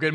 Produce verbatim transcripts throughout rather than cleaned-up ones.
Good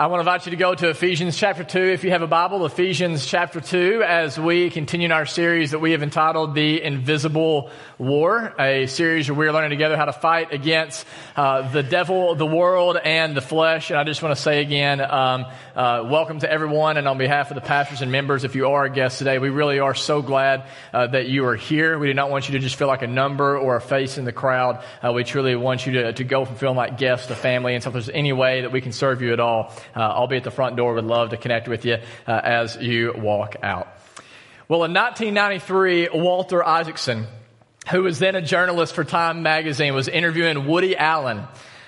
I want to invite you to go to Ephesians chapter two. If you have a Bible, Ephesians chapter two, as we continue our series that we have entitled The Invisible War, a series where we're learning together how to fight against uh, the devil, the world, and the flesh. And I just want to say again, um, uh, welcome to everyone. And on behalf of the pastors and members, if you are a guest today, we really are so glad uh, that you are here. We do not want you to just feel like a number or a face in the crowd. Uh, we truly want you to, to go from feeling like guests to family. And so if there's any way that we can serve you at all, Uh, I'll be at the front door. Would love to connect with you uh, as you walk out. Well, in nineteen ninety-three, Walter Isaacson, who was then a journalist for Time Magazine, was interviewing Woody Allen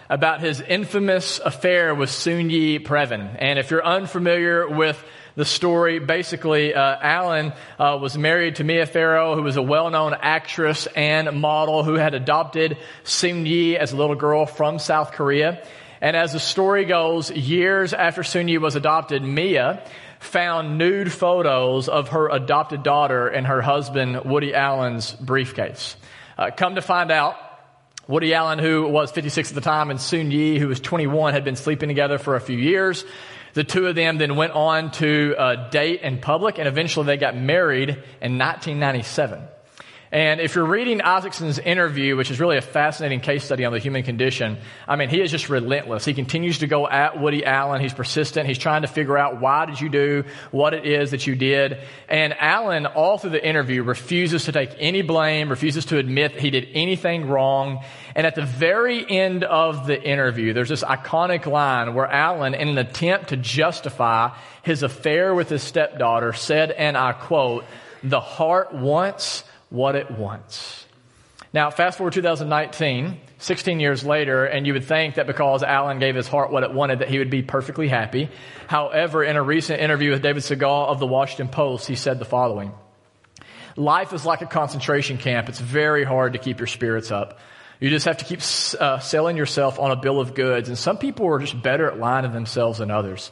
about his infamous affair with Soon-Yi Previn. And if you're unfamiliar with the story, basically, uh, Allen uh, was married to Mia Farrow, who was a well-known actress and model who had adopted Soon-Yi as a little girl from South Korea. And as the story goes, years after Soon-Yi was adopted, Mia found nude photos of her adopted daughter in her husband Woody Allen's briefcase. Uh, come to find out, Woody Allen, who was fifty-six at the time, and Soon-Yi, who was twenty-one, had been sleeping together for a few years. The two of them then went on to uh, date in public, and eventually they got married in nineteen ninety-seven. And if you're reading Isaacson's interview, which is really a fascinating case study on the human condition, I mean, he is just relentless. He continues to go at Woody Allen. He's persistent. He's trying to figure out why did you do what it is that you did. And Allen, all through the interview, refuses to take any blame, refuses to admit that he did anything wrong. And at the very end of the interview, there's this iconic line where Allen, in an attempt to justify his affair with his stepdaughter, said, and I quote, "The heart wants what it wants." Now, fast forward two thousand nineteen, sixteen years later, and you would think that because Allen gave his heart what it wanted that he would be perfectly happy. However, in a recent interview with David Segal of the Washington Post, he said the following: "Life is like a concentration camp. It's very hard to keep your spirits up. You just have to keep uh, selling yourself on a bill of goods. And some people are just better at lying to themselves than others.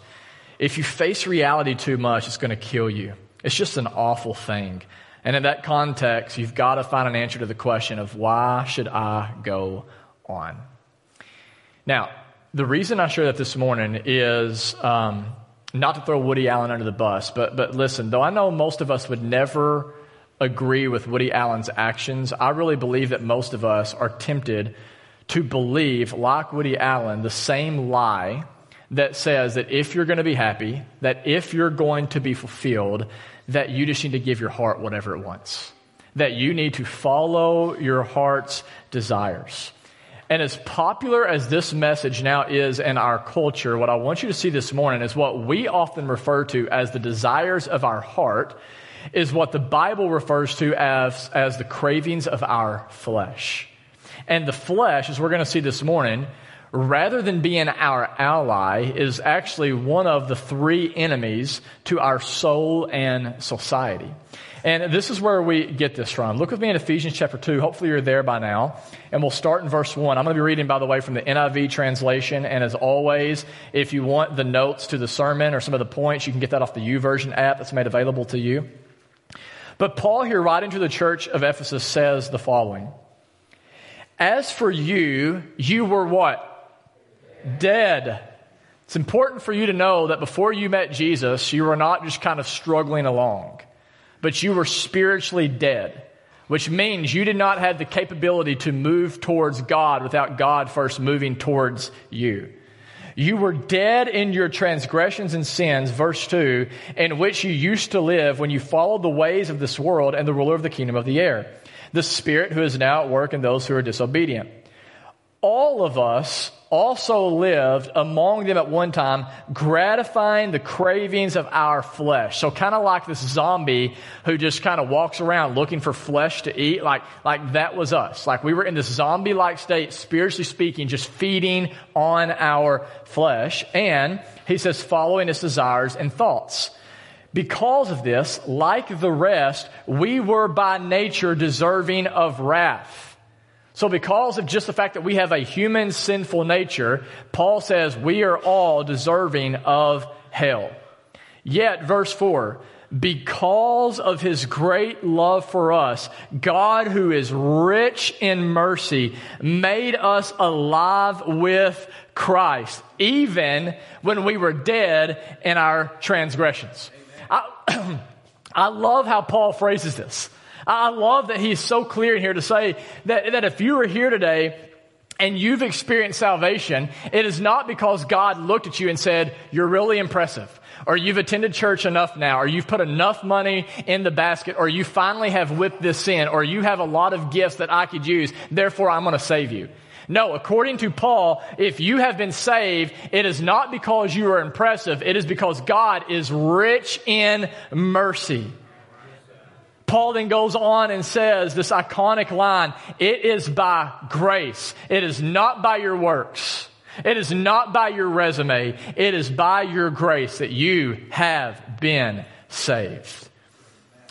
If you face reality too much, it's going to kill you. It's just an awful thing. And in that context, you've got to find an answer to the question of why should I go on?" Now, the reason I share that this morning is um, not to throw Woody Allen under the bus, but but listen, though I know most of us would never agree with Woody Allen's actions, I really believe that most of us are tempted to believe, like Woody Allen, the same lie that says that if you're going to be happy, that if you're going to be fulfilled, that you just need to give your heart whatever it wants, that you need to follow your heart's desires. And as popular as this message now is in our culture, what I want you to see this morning is what we often refer to as the desires of our heart is what the Bible refers to as, as the cravings of our flesh. And the flesh, as we're going to see this morning, rather than being our ally, is actually one of the three enemies to our soul and society. And this is where we get this from. Look with me in Ephesians chapter two. Hopefully you're there by now. And we'll start in verse one. I'm going to be reading, by the way, from the N I V translation. And as always, if you want the notes to the sermon or some of the points, you can get that off the YouVersion app that's made available to you. But Paul here, writing to the church of Ephesus, says the following: "As for you, you were what? Dead." It's important for you to know that before you met Jesus, you were not just kind of struggling along, but you were spiritually dead, which means you did not have the capability to move towards God without God first moving towards you. You were dead in your transgressions and sins, verse two, in which you used to live when you followed the ways of this world and the ruler of the kingdom of the air, the spirit who is now at work in those who are disobedient. all of us also lived among them at one time, gratifying the cravings of our flesh. So kind of like this zombie who just kind of walks around looking for flesh to eat. Like, like that was us. Like we were in this zombie-like state, spiritually speaking, just feeding on our flesh. And he says, following his desires and thoughts. Because of this, like the rest, we were by nature deserving of wrath. So because of just the fact that we have a human sinful nature, Paul says we are all deserving of hell. Yet, verse four, because of his great love for us, God, who is rich in mercy, made us alive with Christ, even when we were dead in our transgressions. I, I love how Paul phrases this. I love that he's so clear in here to say that, that if you were here today and you've experienced salvation, it is not because God looked at you and said, you're really impressive, or you've attended church enough now, or you've put enough money in the basket, or you finally have whipped this sin, or you have a lot of gifts that I could use, therefore I'm going to save you. No, according to Paul, if you have been saved, it is not because you are impressive, it is because God is rich in mercy. Paul then goes on and says this iconic line, it is by grace. It is not by your works. It is not by your resume. It is by your grace that you have been saved.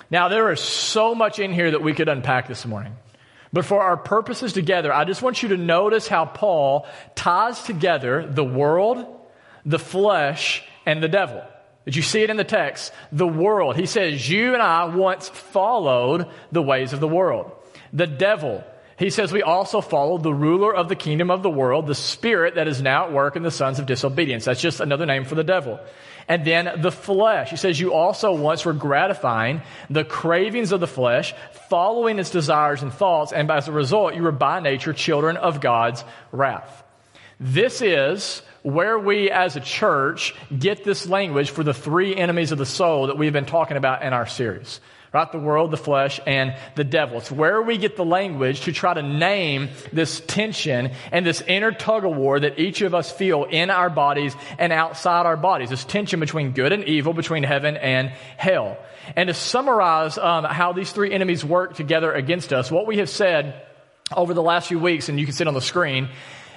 Now, there is so much in here that we could unpack this morning. But for our purposes together, I just want you to notice how Paul ties together the world, the flesh, and the devil. Did you see it in the text? The world. He says, you and I once followed the ways of the world. The devil. He says, we also followed the ruler of the kingdom of the world, the spirit that is now at work in the sons of disobedience. That's just another name for the devil. And then the flesh. He says, you also once were gratifying the cravings of the flesh, following its desires and thoughts, and as a result, you were by nature children of God's wrath. This is where we as a church get this language for the three enemies of the soul that we've been talking about in our series, right? The world, the flesh, and the devil. It's where we get the language to try to name this tension and this inner tug-of-war that each of us feel in our bodies and outside our bodies, this tension between good and evil, between heaven and hell. And to summarize um, how these three enemies work together against us, what we have said over the last few weeks, and you can see it on the screen,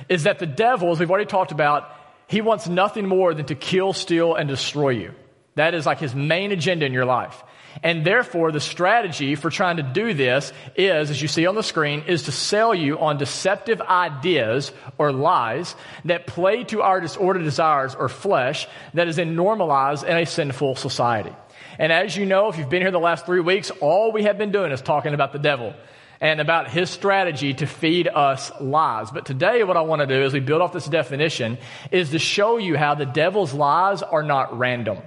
is that the devil, as we've already talked about, he wants nothing more than to kill, steal, and destroy you. That is like his main agenda in your life. And therefore, the strategy for trying to do this is, as you see on the screen, is to sell you on deceptive ideas or lies that play to our disordered desires or flesh that is then normalized in a sinful society. And as you know, if you've been here the last three weeks, all we have been doing is talking about the devil and about his strategy to feed us lies. But today what I want to do as we build off this definition is to show you how the devil's lies are not random.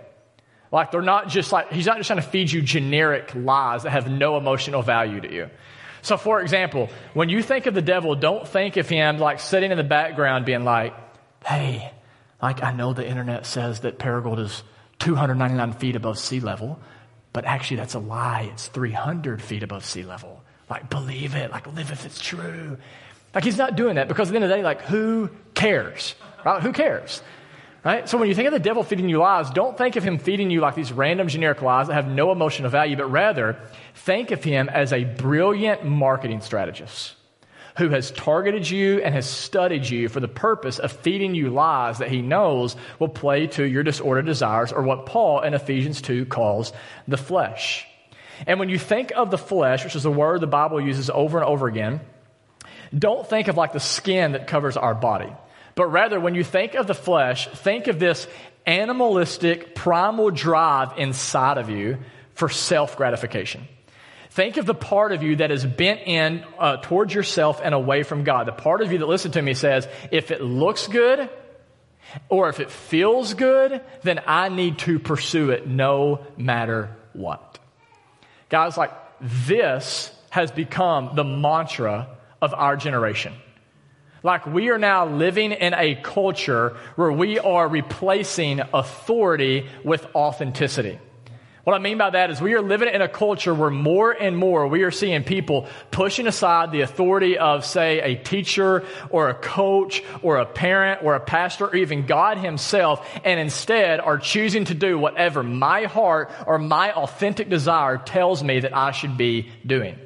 Like they're not just like, he's not just trying to feed you generic lies that have no emotional value to you. So for example, when you think of the devil, don't think of him like sitting in the background being like, hey, like I know the internet says that Paragould is two hundred ninety-nine feet above sea level, but actually that's a lie. It's three hundred feet above sea level. Like, believe it. Like, live if it's true. Like, he's not doing that because at the end of the day, like, who cares? Right? Who cares? Right? So when you think of the devil feeding you lies, don't think of him feeding you like these random generic lies that have no emotional value, but rather think of him as a brilliant marketing strategist who has targeted you and has studied you for the purpose of feeding you lies that he knows will play to your disordered desires, or what Paul in Ephesians two calls the flesh. And when you think of the flesh, which is a word the Bible uses over and over again, don't think of like the skin that covers our body. But rather, when you think of the flesh, think of this animalistic, primal drive inside of you for self-gratification. Think of the part of you that is bent in uh, towards yourself and away from God. The part of you that, listen to me, says, if it looks good or if it feels good, then I need to pursue it no matter what. Guys, like this has become the mantra of our generation. Like we are now living in a culture where we are replacing authority with authenticity. What I mean by that is we are living in a culture where more and more we are seeing people pushing aside the authority of, say, a teacher or a coach or a parent or a pastor or even God himself, and instead are choosing to do whatever my heart or my authentic desire tells me that I should be doing.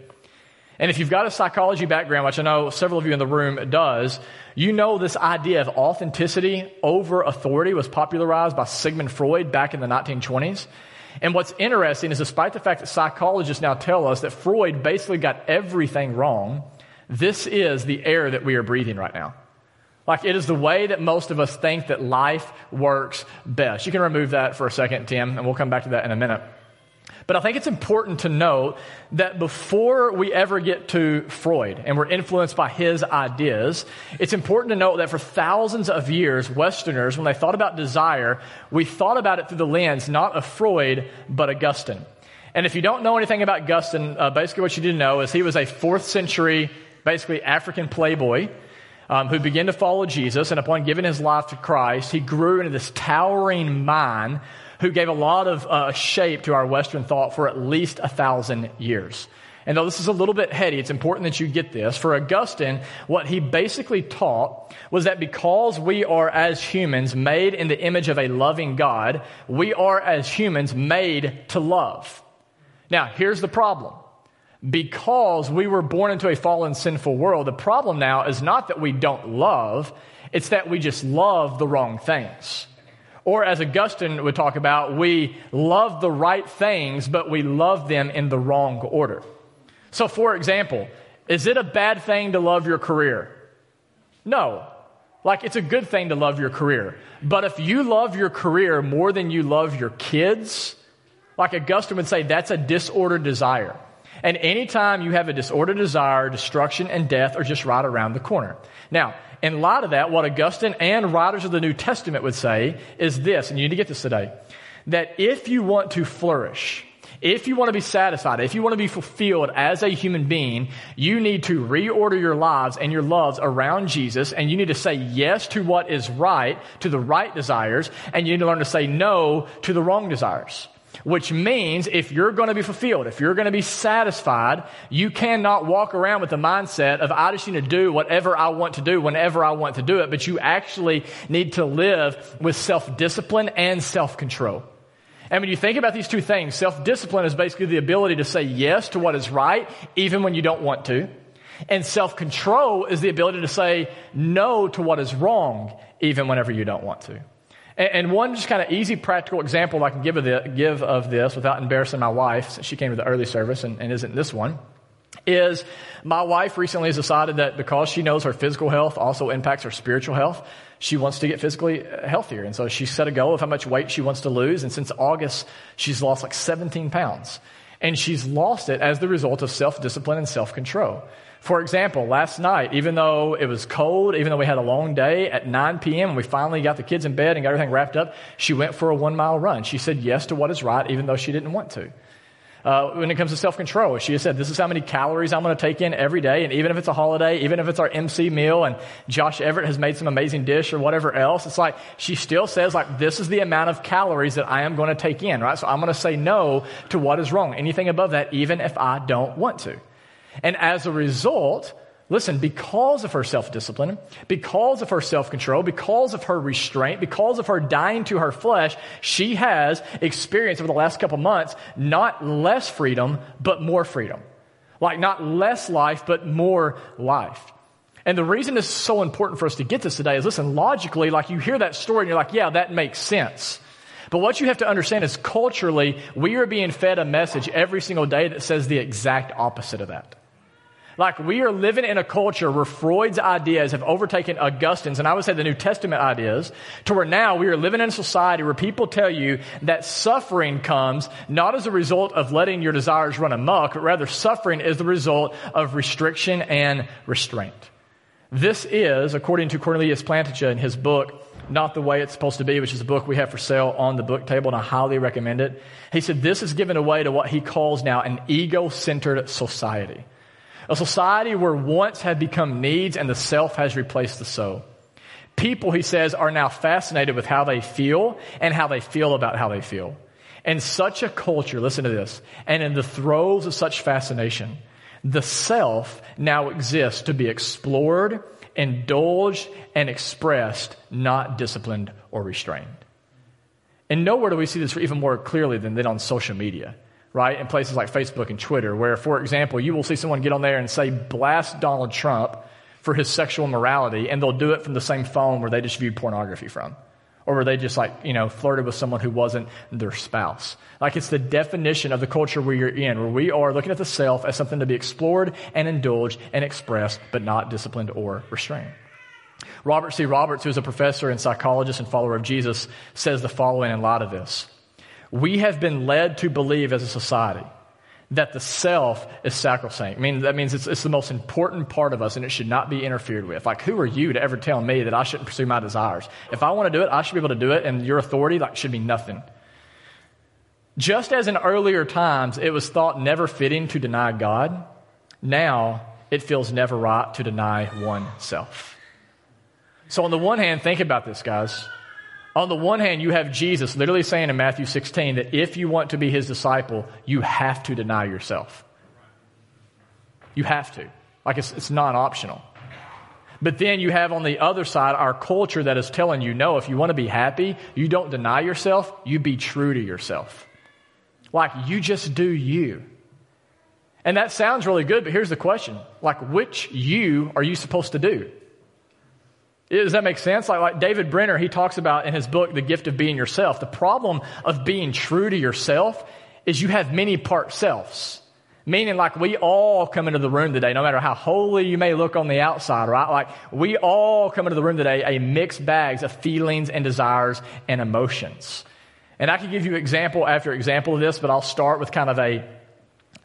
And if you've got a psychology background, which I know several of you in the room does, you know this idea of authenticity over authority was popularized by Sigmund Freud back in the nineteen twenties. And what's interesting is despite the fact that psychologists now tell us that Freud basically got everything wrong, this is the air that we are breathing right now. Like, it is the way that most of us think that life works best. You can remove that for a second, Tim, and we'll come back to that in a minute. But I think it's important to note that before we ever get to Freud and we're influenced by his ideas, it's important to note that for thousands of years, Westerners, when they thought about desire, we thought about it through the lens not of Freud, but Augustine. And if you don't know anything about Augustine, uh, basically what you need to know is he was a fourth century, basically African playboy um, who began to follow Jesus. And upon giving his life to Christ, he grew into this towering mind who gave a lot of uh, shape to our Western thought for at least a thousand years. And though this is a little bit heady, it's important that you get this. For Augustine, what he basically taught was that because we are as humans made in the image of a loving God, we are as humans made to love. Now, here's the problem. Because we were born into a fallen, sinful world, the problem now is not that we don't love, it's that we just love the wrong things. Or as Augustine would talk about, we love the right things, but we love them in the wrong order. So for example, is it a bad thing to love your career? No. Like, it's a good thing to love your career. But if you love your career more than you love your kids, like Augustine would say, that's a disordered desire. And anytime you have a disordered desire, destruction and death are just right around the corner. Now, in light of that, what Augustine and writers of the New Testament would say is this, and you need to get this today, that if you want to flourish, if you want to be satisfied, if you want to be fulfilled as a human being, you need to reorder your lives and your loves around Jesus, and you need to say yes to what is right, to the right desires, and you need to learn to say no to the wrong desires. Which means if you're going to be fulfilled, if you're going to be satisfied, you cannot walk around with the mindset of I just need to do whatever I want to do whenever I want to do it, but you actually need to live with self-discipline and self-control. And when you think about these two things, self-discipline is basically the ability to say yes to what is right, even when you don't want to. And self-control is the ability to say no to what is wrong, even whenever you don't want to. And one just kind of easy practical example I can give of this without embarrassing my wife, since she came to the early service and isn't this one, is my wife recently has decided that because she knows her physical health also impacts her spiritual health, she wants to get physically healthier. And so she set a goal of how much weight she wants to lose. And since August, she's lost like seventeen pounds. And she's lost it as the result of self-discipline and self-control. For example, last night, even though it was cold, even though we had a long day, at nine p.m. we finally got the kids in bed and got everything wrapped up, she went for a one-mile run. She said yes to what is right, even though she didn't want to. Uh, when it comes to self-control, she has said, this is how many calories I'm going to take in every day, and even if it's a holiday, even if it's our M C meal, and Josh Everett has made some amazing dish or whatever else, it's like she still says, like, this is the amount of calories that I am going to take in, right? So I'm going to say no to what is wrong, anything above that, even if I don't want to. And as a result, listen, because of her self-discipline, because of her self-control, because of her restraint, because of her dying to her flesh, she has experienced over the last couple months not less freedom, but more freedom. Like, not less life, but more life. And the reason it's so important for us to get this today is, listen, logically, like, you hear that story and you're like, yeah, that makes sense. But what you have to understand is culturally, we are being fed a message every single day that says the exact opposite of that. Like, we are living in a culture where Freud's ideas have overtaken Augustine's, and I would say the New Testament ideas, to where now we are living in a society where people tell you that suffering comes not as a result of letting your desires run amok, but rather suffering is the result of restriction and restraint. This is, according to Cornelius Plantinga in his book, Not the Way It's Supposed to Be, which is a book we have for sale on the book table, and I highly recommend it. He said this is given away to what he calls now an ego-centered society. A society where wants have become needs and the self has replaced the soul. People, he says, are now fascinated with how they feel and how they feel about how they feel. In such a culture, listen to this, and in the throes of such fascination, the self now exists to be explored, indulged, and expressed, not disciplined or restrained. And nowhere do we see this even more clearly than, than on social media, right? In places like Facebook and Twitter, where, for example, you will see someone get on there and say, blast Donald Trump for his sexual morality, and they'll do it from the same phone where they just viewed pornography from, or where they just, like, you know, flirted with someone who wasn't their spouse. Like, it's the definition of the culture we are in, where we are looking at the self as something to be explored and indulged and expressed, but not disciplined or restrained. Robert C. Roberts, who is a professor and psychologist and follower of Jesus, says the following in light of this. We have been led to believe as a society that the self is sacrosanct. I mean, that means it's, it's the most important part of us, and it should not be interfered with. Like, who are you to ever tell me that I shouldn't pursue my desires? If I want to do it, I should be able to do it, and your authority, like, should be nothing. Just as in earlier times, it was thought never fitting to deny God, now it feels never right to deny oneself. So on the one hand, think about this, guys. On the one hand, you have Jesus literally saying in Matthew sixteen that if you want to be his disciple, you have to deny yourself. You have to. Like, it's, it's not optional. But then you have on the other side our culture that is telling you, no, if you want to be happy, you don't deny yourself, you be true to yourself. Like, you just do you. And that sounds really good, but here's the question. Like, which you are you supposed to do? Does that make sense? Like, like David Brenner, he talks about in his book, The Gift of Being Yourself, the problem of being true to yourself is you have many part selves, meaning like we all come into the room today, no matter how holy you may look on the outside, right? Like, we all come into the room today, a mixed bags of feelings and desires and emotions. And I can give you example after example of this, but I'll start with kind of a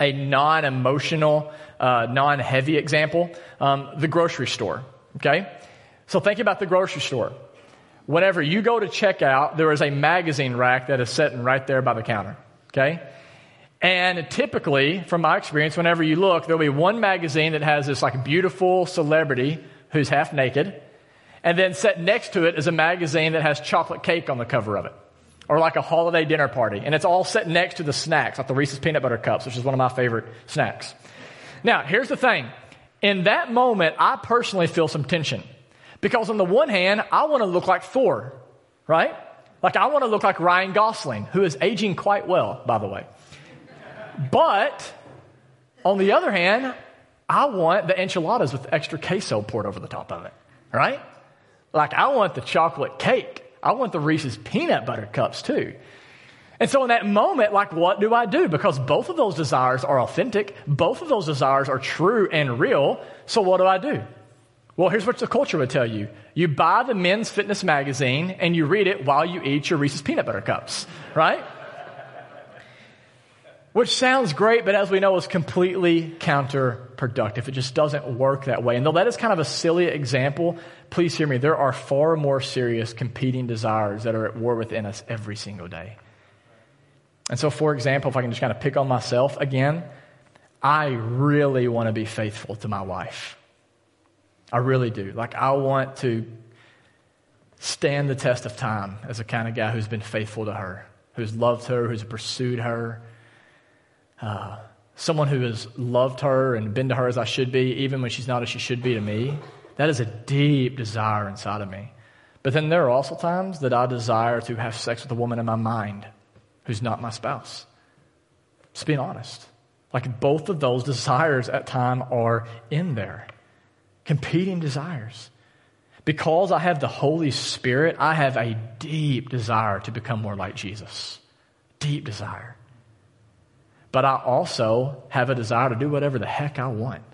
a non-emotional, uh, non-heavy example, um, the grocery store, okay? So think about the grocery store. Whenever you go to check out, there is a magazine rack that is sitting right there by the counter, okay? And typically, from my experience, whenever you look, there'll be one magazine that has this like beautiful celebrity who's half naked, and then set next to it is a magazine that has chocolate cake on the cover of it, or like a holiday dinner party, and it's all set next to the snacks, like the Reese's Peanut Butter Cups, which is one of my favorite snacks. Now, here's the thing. In that moment, I personally feel some tension. Because on the one hand, I want to look like Thor, right? Like, I want to look like Ryan Gosling, who is aging quite well, by the way. But on the other hand, I want the enchiladas with extra queso poured over the top of it, right? Like, I want the chocolate cake. I want the Reese's Peanut Butter Cups too. And so in that moment, like, what do I do? Because both of those desires are authentic. Both of those desires are true and real. So what do I do? Well, here's what the culture would tell you. You buy the Men's Fitness magazine and you read it while you eat your Reese's Peanut Butter Cups, right? Which sounds great, but as we know, is completely counterproductive. It just doesn't work that way. And though that is kind of a silly example, please hear me. There are far more serious competing desires that are at war within us every single day. And so, for example, if I can just kind of pick on myself again, I really want to be faithful to my wife. I really do. Like, I want to stand the test of time as the kind of guy who's been faithful to her, who's loved her, who's pursued her, uh, someone who has loved her and been to her as I should be, even when she's not as she should be to me. That is a deep desire inside of me. But then there are also times that I desire to have sex with a woman in my mind who's not my spouse. Just being honest. Like, both of those desires at time are in there. Competing desires. Because I have the Holy Spirit, I have a deep desire to become more like Jesus. Deep desire. But I also have a desire to do whatever the heck I want.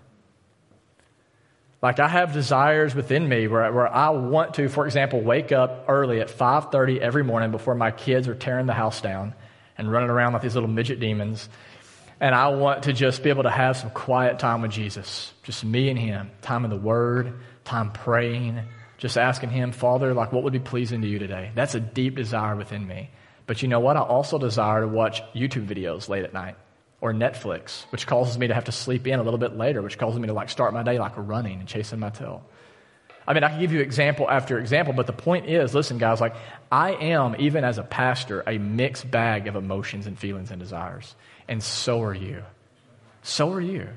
Like, I have desires within me where, where I want to, for example, wake up early at five thirty every morning before my kids are tearing the house down and running around like these little midget demons. And I want to just be able to have some quiet time with Jesus, just me and him, time in the Word, time praying, just asking him, Father, like, what would be pleasing to you today? That's a deep desire within me. But you know what? I also desire to watch YouTube videos late at night or Netflix, which causes me to have to sleep in a little bit later, which causes me to like start my day like running and chasing my tail. I mean, I can give you example after example, but the point is, listen, guys, like I am, even as a pastor, a mixed bag of emotions and feelings and desires. And so are you. So are you.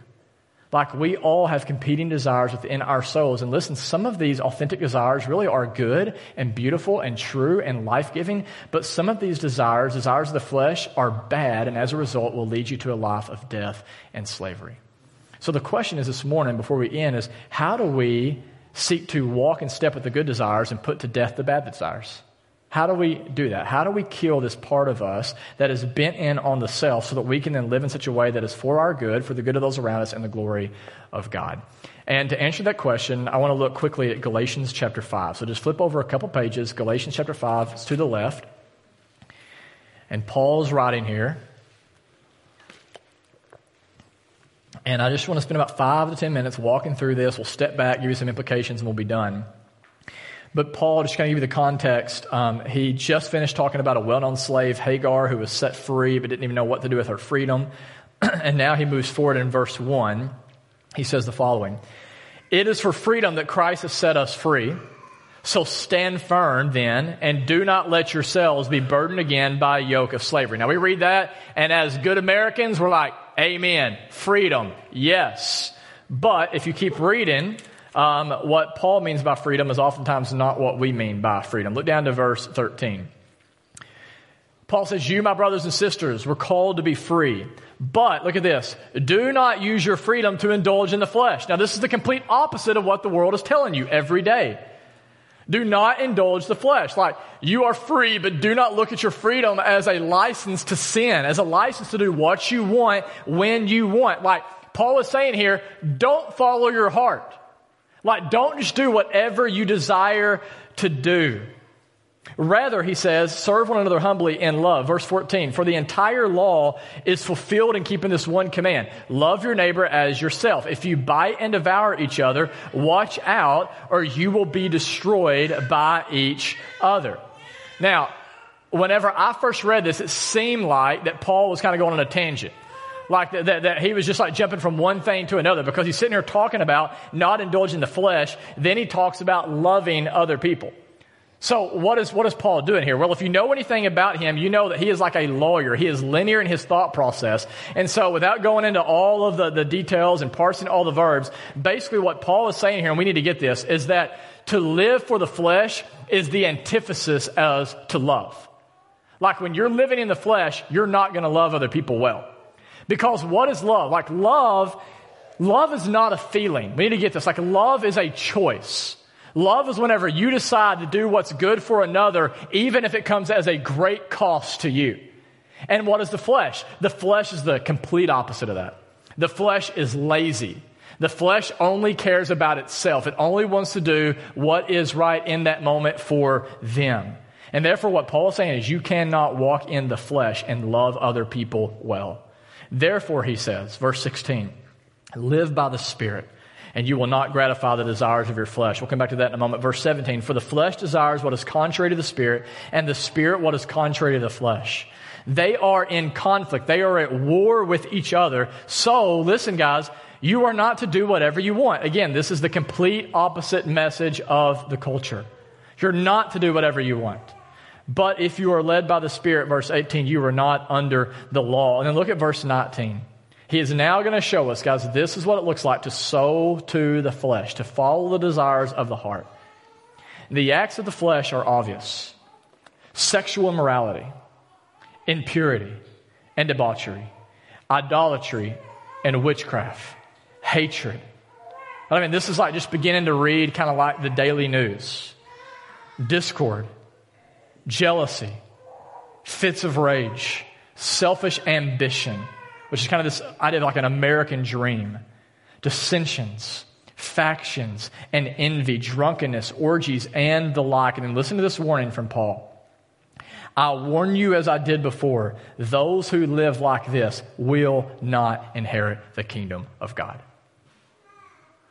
Like we all have competing desires within our souls. And listen, some of these authentic desires really are good and beautiful and true and life-giving. But some of these desires, desires of the flesh, are bad and as a result will lead you to a life of death and slavery. So the question is this morning before we end is how do we seek to walk in step with the good desires and put to death the bad desires? How do we do that? How do we kill this part of us that is bent in on the self so that we can then live in such a way that is for our good, for the good of those around us, and the glory of God? And to answer that question, I want to look quickly at Galatians chapter five. So just flip over a couple pages. Galatians chapter five is to the left. And Paul's writing here. And I just want to spend about five to ten minutes walking through this. We'll step back, give you some implications, and we'll be done. But Paul, just kind of give you the context, um, he just finished talking about a well-known slave, Hagar, who was set free but didn't even know what to do with her freedom. And now he moves forward in verse one. He says the following, "It is for freedom that Christ has set us free. So stand firm then, and do not let yourselves be burdened again by a yoke of slavery." Now we read that, and as good Americans, we're like, amen, freedom, yes. But if you keep reading, Um, what Paul means by freedom is oftentimes not what we mean by freedom. Look down to verse thirteen. Paul says, "You, my brothers and sisters, were called to be free. But," look at this, "do not use your freedom to indulge in the flesh." Now, this is the complete opposite of what the world is telling you every day. Do not indulge the flesh. Like, you are free, but do not look at your freedom as a license to sin, as a license to do what you want when you want. Like, Paul is saying here, don't follow your heart. Like, don't just do whatever you desire to do. Rather, he says, serve one another humbly in love. Verse fourteen, "For the entire law is fulfilled in keeping this one command. Love your neighbor as yourself. If you bite and devour each other, watch out, or you will be destroyed by each other." Now, whenever I first read this, it seemed like that Paul was kind of going on a tangent. Like that, that, that he was just like jumping from one thing to another because he's sitting here talking about not indulging the flesh. Then he talks about loving other people. So what is, what is Paul doing here? Well, if you know anything about him, you know that he is like a lawyer. He is linear in his thought process. And so without going into all of the, the details and parsing all the verbs, basically what Paul is saying here, and we need to get this, is that to live for the flesh is the antithesis as to love. Like when you're living in the flesh, you're not going to love other people well. Because what is love? Like love, love is not a feeling. We need to get this. Like love is a choice. Love is whenever you decide to do what's good for another, even if it comes as a great cost to you. And what is the flesh? The flesh is the complete opposite of that. The flesh is lazy. The flesh only cares about itself. It only wants to do what is right in that moment for them. And therefore what Paul is saying is you cannot walk in the flesh and love other people well. Therefore, he says, verse sixteen, "Live by the Spirit, and you will not gratify the desires of your flesh." We'll come back to that in a moment. Verse seventeen, "For the flesh desires what is contrary to the Spirit, and the Spirit what is contrary to the flesh. They are in conflict." They are at war with each other. "So, listen, guys, you are not to do whatever you want." Again, this is the complete opposite message of the culture. You're not to do whatever you want. "But if you are led by the Spirit," verse eighteen, "you are not under the law." And then look at verse nineteen. He is now going to show us, guys, this is what it looks like to sow to the flesh, to follow the desires of the heart. The acts of the flesh are obvious: sexual immorality, impurity and debauchery, idolatry and witchcraft, hatred. I mean, this is like just beginning to read kind of like the daily news. Discord, jealousy, fits of rage, selfish ambition, which is kind of this idea of like an American dream, dissensions, factions, and envy, drunkenness, orgies, and the like. And then listen to this warning from Paul. "I warn you as I did before, those who live like this will not inherit the kingdom of God."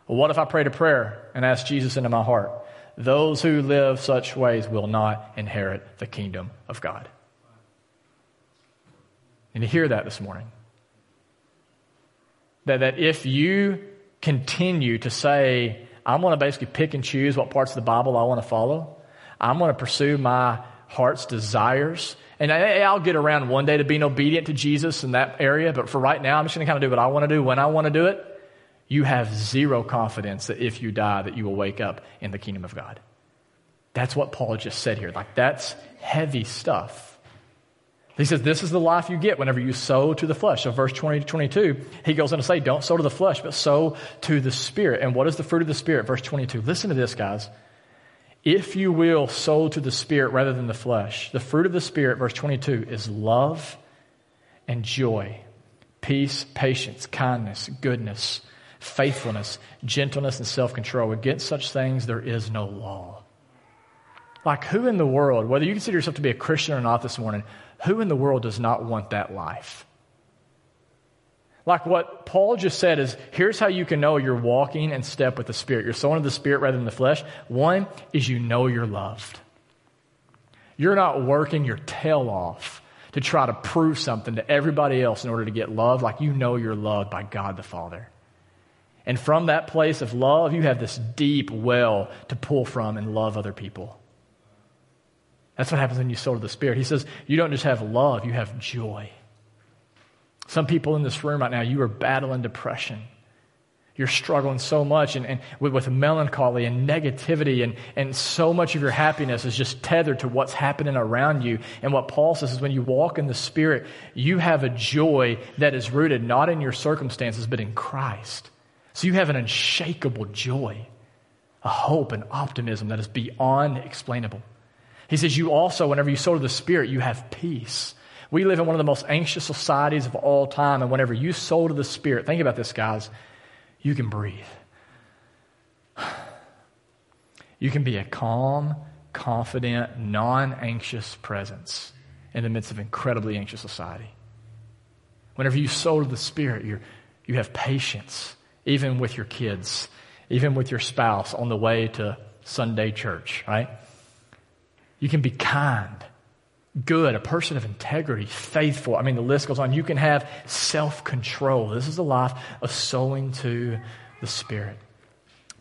Well, what if I prayed a prayer and asked Jesus into my heart? Those who live such ways will not inherit the kingdom of God. And to hear that this morning, that, that if you continue to say, I'm going to basically pick and choose what parts of the Bible I want to follow. I'm going to pursue my heart's desires. And I, I'll get around one day to being obedient to Jesus in that area. But for right now, I'm just going to kind of do what I want to do when I want to do it. You have zero confidence that if you die, that you will wake up in the kingdom of God. That's what Paul just said here. Like, that's heavy stuff. He says, this is the life you get whenever you sow to the flesh. So verse twenty to twenty-two, he goes on to say, don't sow to the flesh, but sow to the Spirit. And what is the fruit of the Spirit? Verse twenty-two. Listen to this, guys. If you will sow to the Spirit rather than the flesh, the fruit of the Spirit, verse twenty-two, is love and joy, peace, patience, kindness, goodness, faithfulness, gentleness, and self-control. Against such things there is no law. Like, who in the world, whether you consider yourself to be a Christian or not this morning, who in the world does not want that life? Like, what Paul just said is, here's how you can know you're walking in step with the Spirit. You're sowing to the Spirit rather than the flesh. One is, you know you're loved. You're not working your tail off to try to prove something to everybody else in order to get loved. Like, you know you're loved by God the Father. And from that place of love, you have this deep well to pull from and love other people. That's what happens when you sow to the Spirit. He says, you don't just have love, you have joy. Some people in this room right now, you are battling depression. You're struggling so much and, and with, with melancholy and negativity, and, and so much of your happiness is just tethered to what's happening around you. And what Paul says is, when you walk in the Spirit, you have a joy that is rooted not in your circumstances, but in Christ. So you have an unshakable joy, a hope and optimism that is beyond explainable. He says, you also, whenever you sow to the Spirit, you have peace. We live in one of the most anxious societies of all time, and whenever you sow to the Spirit, think about this, guys, you can breathe. You can be a calm, confident, non-anxious presence in the midst of incredibly anxious society. Whenever you sow to the Spirit, you you have patience, even with your kids, even with your spouse on the way to Sunday church, right? You can be kind, good, a person of integrity, faithful. I mean, the list goes on. You can have self-control. This is the life of sowing to the Spirit.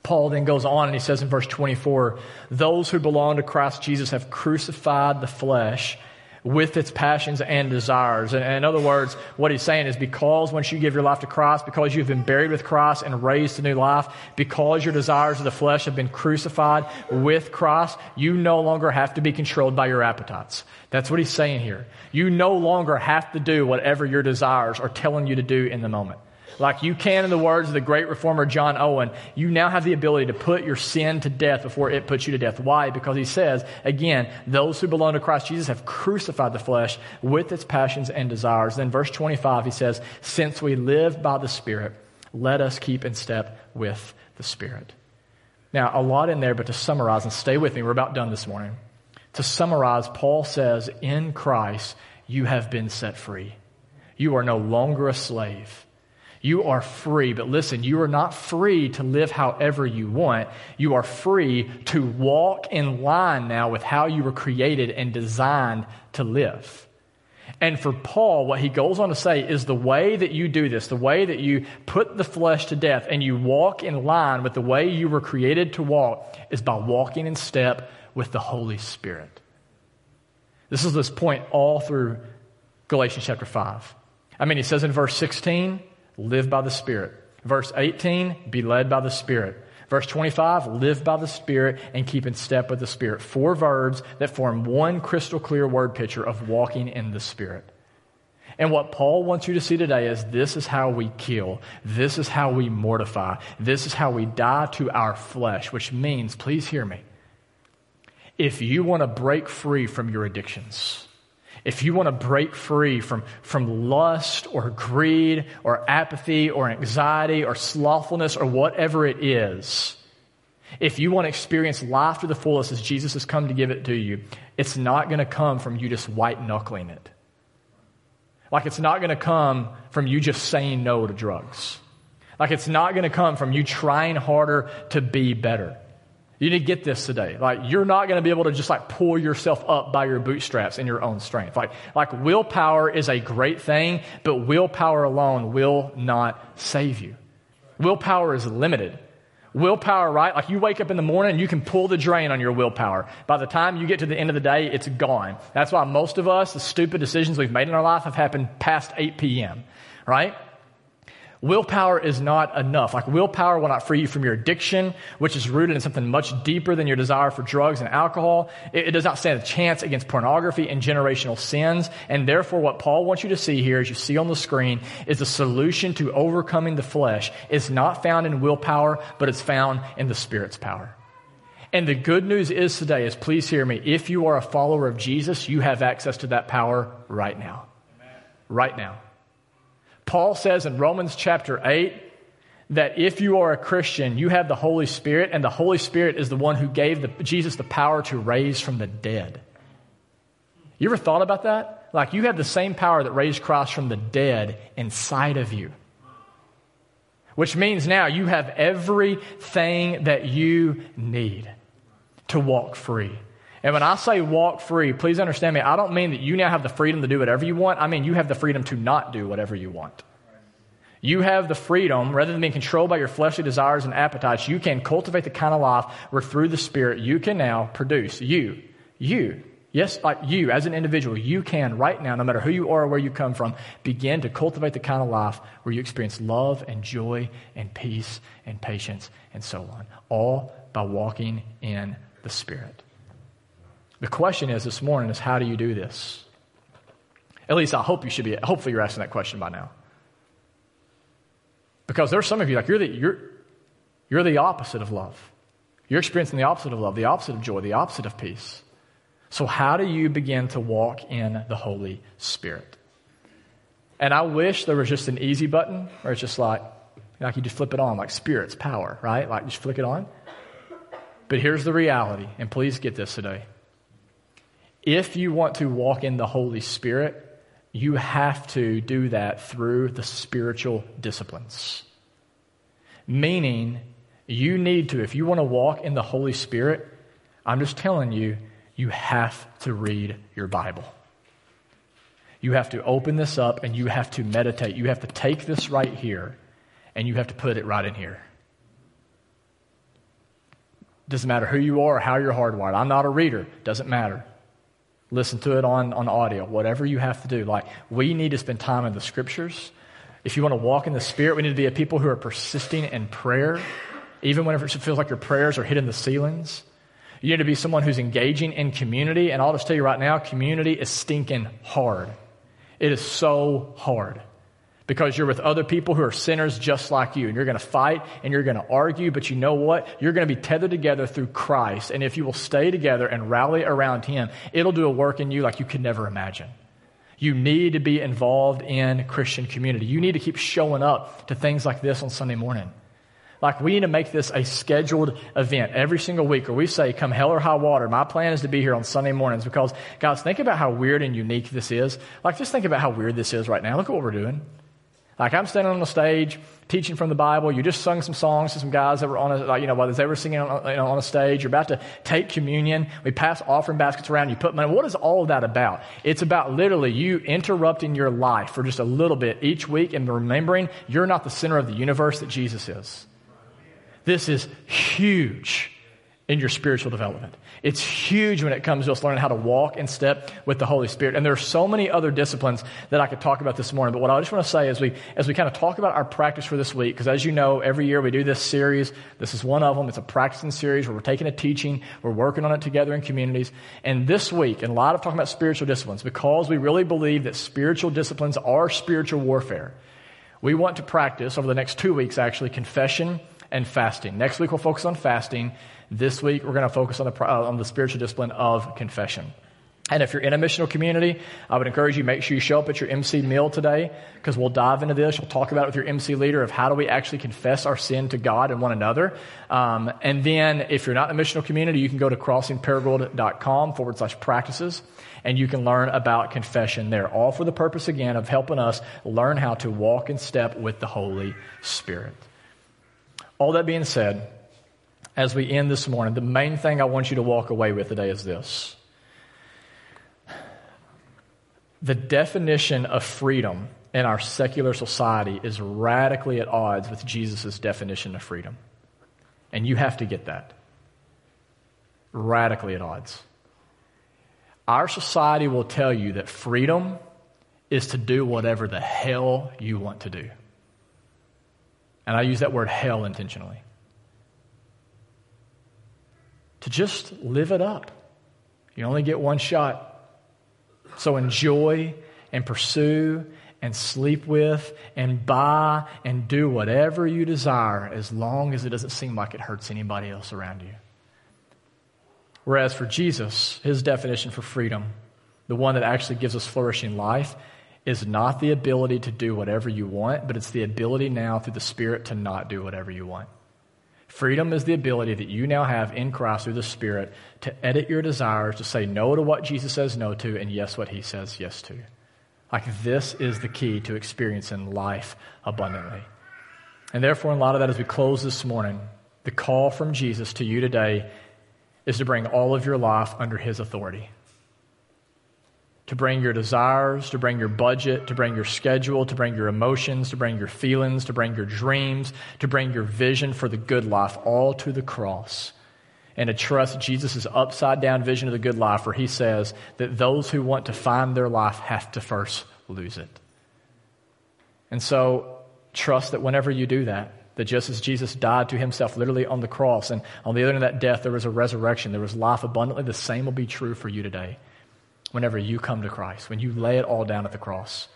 Paul then goes on and he says in verse twenty-four, those who belong to Christ Jesus have crucified the flesh with its passions and desires. And in other words, what he's saying is, because once you give your life to Christ, because you've been buried with Christ and raised to new life, because your desires of the flesh have been crucified with Christ, you no longer have to be controlled by your appetites. That's what he's saying here. You no longer have to do whatever your desires are telling you to do in the moment. Like, you can, in the words of the great reformer John Owen, you now have the ability to put your sin to death before it puts you to death. Why? Because he says, again, those who belong to Christ Jesus have crucified the flesh with its passions and desires. Then verse twenty-five, he says, since we live by the Spirit, let us keep in step with the Spirit. Now, a lot in there, but to summarize, and stay with me, we're about done this morning. To summarize, Paul says, in Christ, you have been set free. You are no longer a slave. You are free, but listen, you are not free to live however you want. You are free to walk in line now with how you were created and designed to live. And for Paul, what he goes on to say is, the way that you do this, the way that you put the flesh to death and you walk in line with the way you were created to walk, is by walking in step with the Holy Spirit. This is this point all through Galatians chapter five. I mean, he says in verse sixteen, live by the Spirit. Verse eighteen, be led by the Spirit. Verse twenty-five, live by the Spirit and keep in step with the Spirit. Four verbs that form one crystal clear word picture of walking in the Spirit. And what Paul wants you to see today is, this is how we kill. This is how we mortify. This is how we die to our flesh, which means, please hear me, if you want to break free from your addictions, if you want to break free from, from lust or greed or apathy or anxiety or slothfulness or whatever it is, if you want to experience life to the fullest as Jesus has come to give it to you, it's not going to come from you just white-knuckling it. Like, it's not going to come from you just saying no to drugs. Like, it's not going to come from you trying harder to be better. You need to get this today. Like, you're not going to be able to just like pull yourself up by your bootstraps in your own strength. Like, like willpower is a great thing, but willpower alone will not save you. Willpower is limited. Willpower, right? Like you wake up in the morning and you can pull the drain on your willpower. By the time you get to the end of the day, it's gone. That's why most of us, the stupid decisions we've made in our life have happened past eight p.m., right? Willpower is not enough. Like willpower will not free you from your addiction, which is rooted in something much deeper than your desire for drugs and alcohol. It, it does not stand a chance against pornography and generational sins. And therefore, what Paul wants you to see here, as you see on the screen, is the solution to overcoming the flesh. It's not found in willpower, but it's found in the Spirit's power. And the good news is today is, please hear me, if you are a follower of Jesus, you have access to that power right now. Amen. Right now. Paul says in Romans chapter eight that if you are a Christian, you have the Holy Spirit, and the Holy Spirit is the one who gave the, Jesus the power to raise from the dead. You ever thought about that? Like you have the same power that raised Christ from the dead inside of you, which means now you have everything that you need to walk free. And when I say walk free, please understand me, I don't mean that you now have the freedom to do whatever you want. I mean you have the freedom to not do whatever you want. You have the freedom, rather than being controlled by your fleshly desires and appetites, you can cultivate the kind of life where through the Spirit you can now produce you. You. Yes, like you as an individual, you can right now, no matter who you are or where you come from, begin to cultivate the kind of life where you experience love and joy and peace and patience and so on. All by walking in the Spirit. The question is this morning is, how do you do this? At least I hope you should be, hopefully you're asking that question by now. Because there's some of you, like you're the, you're, you're the opposite of love. You're experiencing the opposite of love, the opposite of joy, the opposite of peace. So how do you begin to walk in the Holy Spirit? And I wish there was just an easy button where it's just like, like you just flip it on, like Spirit's power, right? Like just flick it on. But here's the reality, and please get this today. If you want to walk in the Holy Spirit, you have to do that through the spiritual disciplines. Meaning, you need to, if you want to walk in the Holy Spirit, I'm just telling you, you have to read your Bible. You have to open this up and you have to meditate. You have to take this right here and you have to put it right in here. Doesn't matter who you are or how you're hardwired. I'm not a reader. Doesn't matter. Listen to it on, on audio, whatever you have to do. Like, we need to spend time in the Scriptures. If you want to walk in the Spirit, we need to be a people who are persisting in prayer, even whenever it feels like your prayers are hitting the ceilings. You need to be someone who's engaging in community. And I'll just tell you right now, community is stinking hard. It is so hard because you're with other people who are sinners just like you. And you're going to fight and you're going to argue. But you know what? You're going to be tethered together through Christ. And if you will stay together and rally around Him, it'll do a work in you like you could never imagine. You need to be involved in Christian community. You need to keep showing up to things like this on Sunday morning. Like, we need to make this a scheduled event every single week where we say, come hell or high water, my plan is to be here on Sunday mornings. Because, guys, think about how weird and unique this is. Like, just think about how weird this is right now. Look at what we're doing. Like, I'm standing on the stage teaching from the Bible. You just sung some songs to some guys that were on a, like, you know, while they were singing on, you know, on a stage. You're about to take communion. We pass offering baskets around. You put money. What is all of that about? It's about literally you interrupting your life for just a little bit each week and remembering you're not the center of the universe, that Jesus is. This is huge in your spiritual development. It's huge when it comes to us learning how to walk and step with the Holy Spirit. And there are so many other disciplines that I could talk about this morning. But what I just want to say is we, as we kind of talk about our practice for this week, because as you know, every year we do this series. This is one of them. It's a practicing series where we're taking a teaching. We're working on it together in communities. And this week, in light of talking about spiritual disciplines, because we really believe that spiritual disciplines are spiritual warfare, we want to practice over the next two weeks, actually, confession and fasting. Next week, we'll focus on fasting. This week, we're going to focus on the, uh, on the spiritual discipline of confession. And if you're in a missional community, I would encourage you, make sure you show up at your M C meal today, because we'll dive into this. We'll talk about it with your M C leader of how do we actually confess our sin to God and one another. Um, and then if you're not in a missional community, you can go to crossingparagould.com forward slash practices, and you can learn about confession there, all for the purpose, again, of helping us learn how to walk in step with the Holy Spirit. All that being said, as we end this morning, the main thing I want you to walk away with today is this. The definition of freedom in our secular society is radically at odds with Jesus' definition of freedom. And you have to get that. Radically at odds. Our society will tell you that freedom is to do whatever the hell you want to do. And I use that word hell intentionally. To just live it up. You only get one shot. So enjoy and pursue and sleep with and buy and do whatever you desire as long as it doesn't seem like it hurts anybody else around you. Whereas for Jesus, his definition for freedom, the one that actually gives us flourishing life, is not the ability to do whatever you want, but it's the ability now through the Spirit to not do whatever you want. Freedom is the ability that you now have in Christ through the Spirit to edit your desires, to say no to what Jesus says no to and yes what he says yes to. Like this is the key to experiencing life abundantly. And therefore, in light of that, as we close this morning, the call from Jesus to you today is to bring all of your life under his authority. To bring your desires, to bring your budget, to bring your schedule, to bring your emotions, to bring your feelings, to bring your dreams, to bring your vision for the good life, all to the cross. And to trust Jesus' upside-down vision of the good life, where he says that those who want to find their life have to first lose it. And so trust that whenever you do that, that just as Jesus died to himself literally on the cross, and on the other end of that death there was a resurrection, there was life abundantly, the same will be true for you today. Whenever you come to Christ, when you lay it all down at the cross.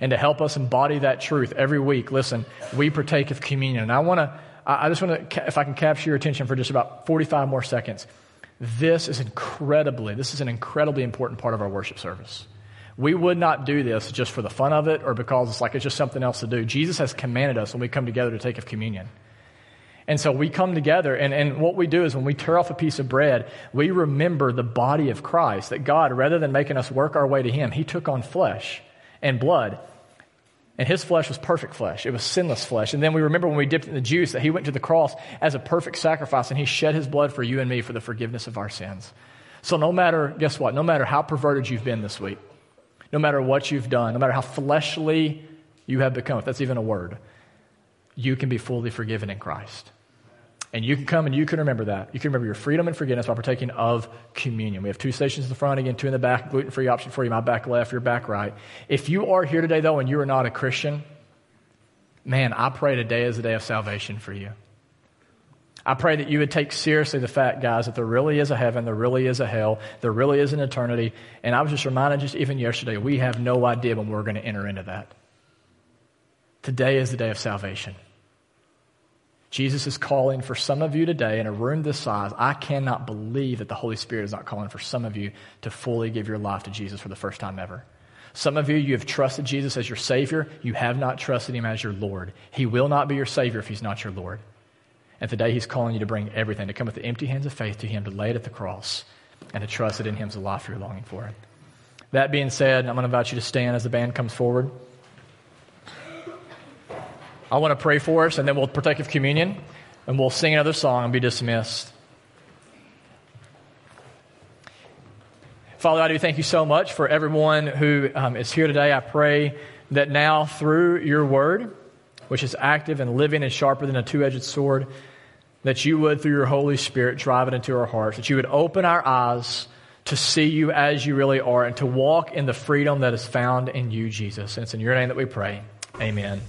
And to help us embody that truth every week, listen, we partake of communion. And I want to, I just want to, if I can capture your attention for just about forty-five more seconds. This is incredibly, this is an incredibly important part of our worship service. We would not do this just for the fun of it or because it's like it's just something else to do. Jesus has commanded us when we come together to take of communion. And so we come together, and, and what we do is when we tear off a piece of bread, we remember the body of Christ, that God, rather than making us work our way to him, he took on flesh and blood. And his flesh was perfect flesh. It was sinless flesh. And then we remember when we dipped in the juice that he went to the cross as a perfect sacrifice, and he shed his blood for you and me for the forgiveness of our sins. So no matter, guess what, no matter how perverted you've been this week, no matter what you've done, no matter how fleshly you have become, if that's even a word, you can be fully forgiven in Christ. And you can come and you can remember that. You can remember your freedom and forgiveness by partaking of communion. We have two stations in the front, again, two in the back, gluten-free option for you, my back left, your back right. If you are here today, though, and you are not a Christian, man, I pray today is the day of salvation for you. I pray that you would take seriously the fact, guys, that there really is a heaven, there really is a hell, there really is an eternity. And I was just reminded just even yesterday, we have no idea when we're going to enter into that. Today is the day of salvation. Jesus is calling for some of you today in a room this size. I cannot believe that the Holy Spirit is not calling for some of you to fully give your life to Jesus for the first time ever. Some of you, you have trusted Jesus as your Savior. You have not trusted him as your Lord. He will not be your Savior if he's not your Lord. And today he's calling you to bring everything, to come with the empty hands of faith to him, to lay it at the cross, and to trust that in him's the life you're longing for. That being said, I'm going to invite you to stand as the band comes forward. I want to pray for us, and then we'll partake of communion, and we'll sing another song and be dismissed. Father, I do thank you so much for everyone who um, is here today. I pray that now through your word, which is active and living and sharper than a two-edged sword, that you would, through your Holy Spirit, drive it into our hearts, that you would open our eyes to see you as you really are and to walk in the freedom that is found in you, Jesus. And it's in your name that we pray. Amen.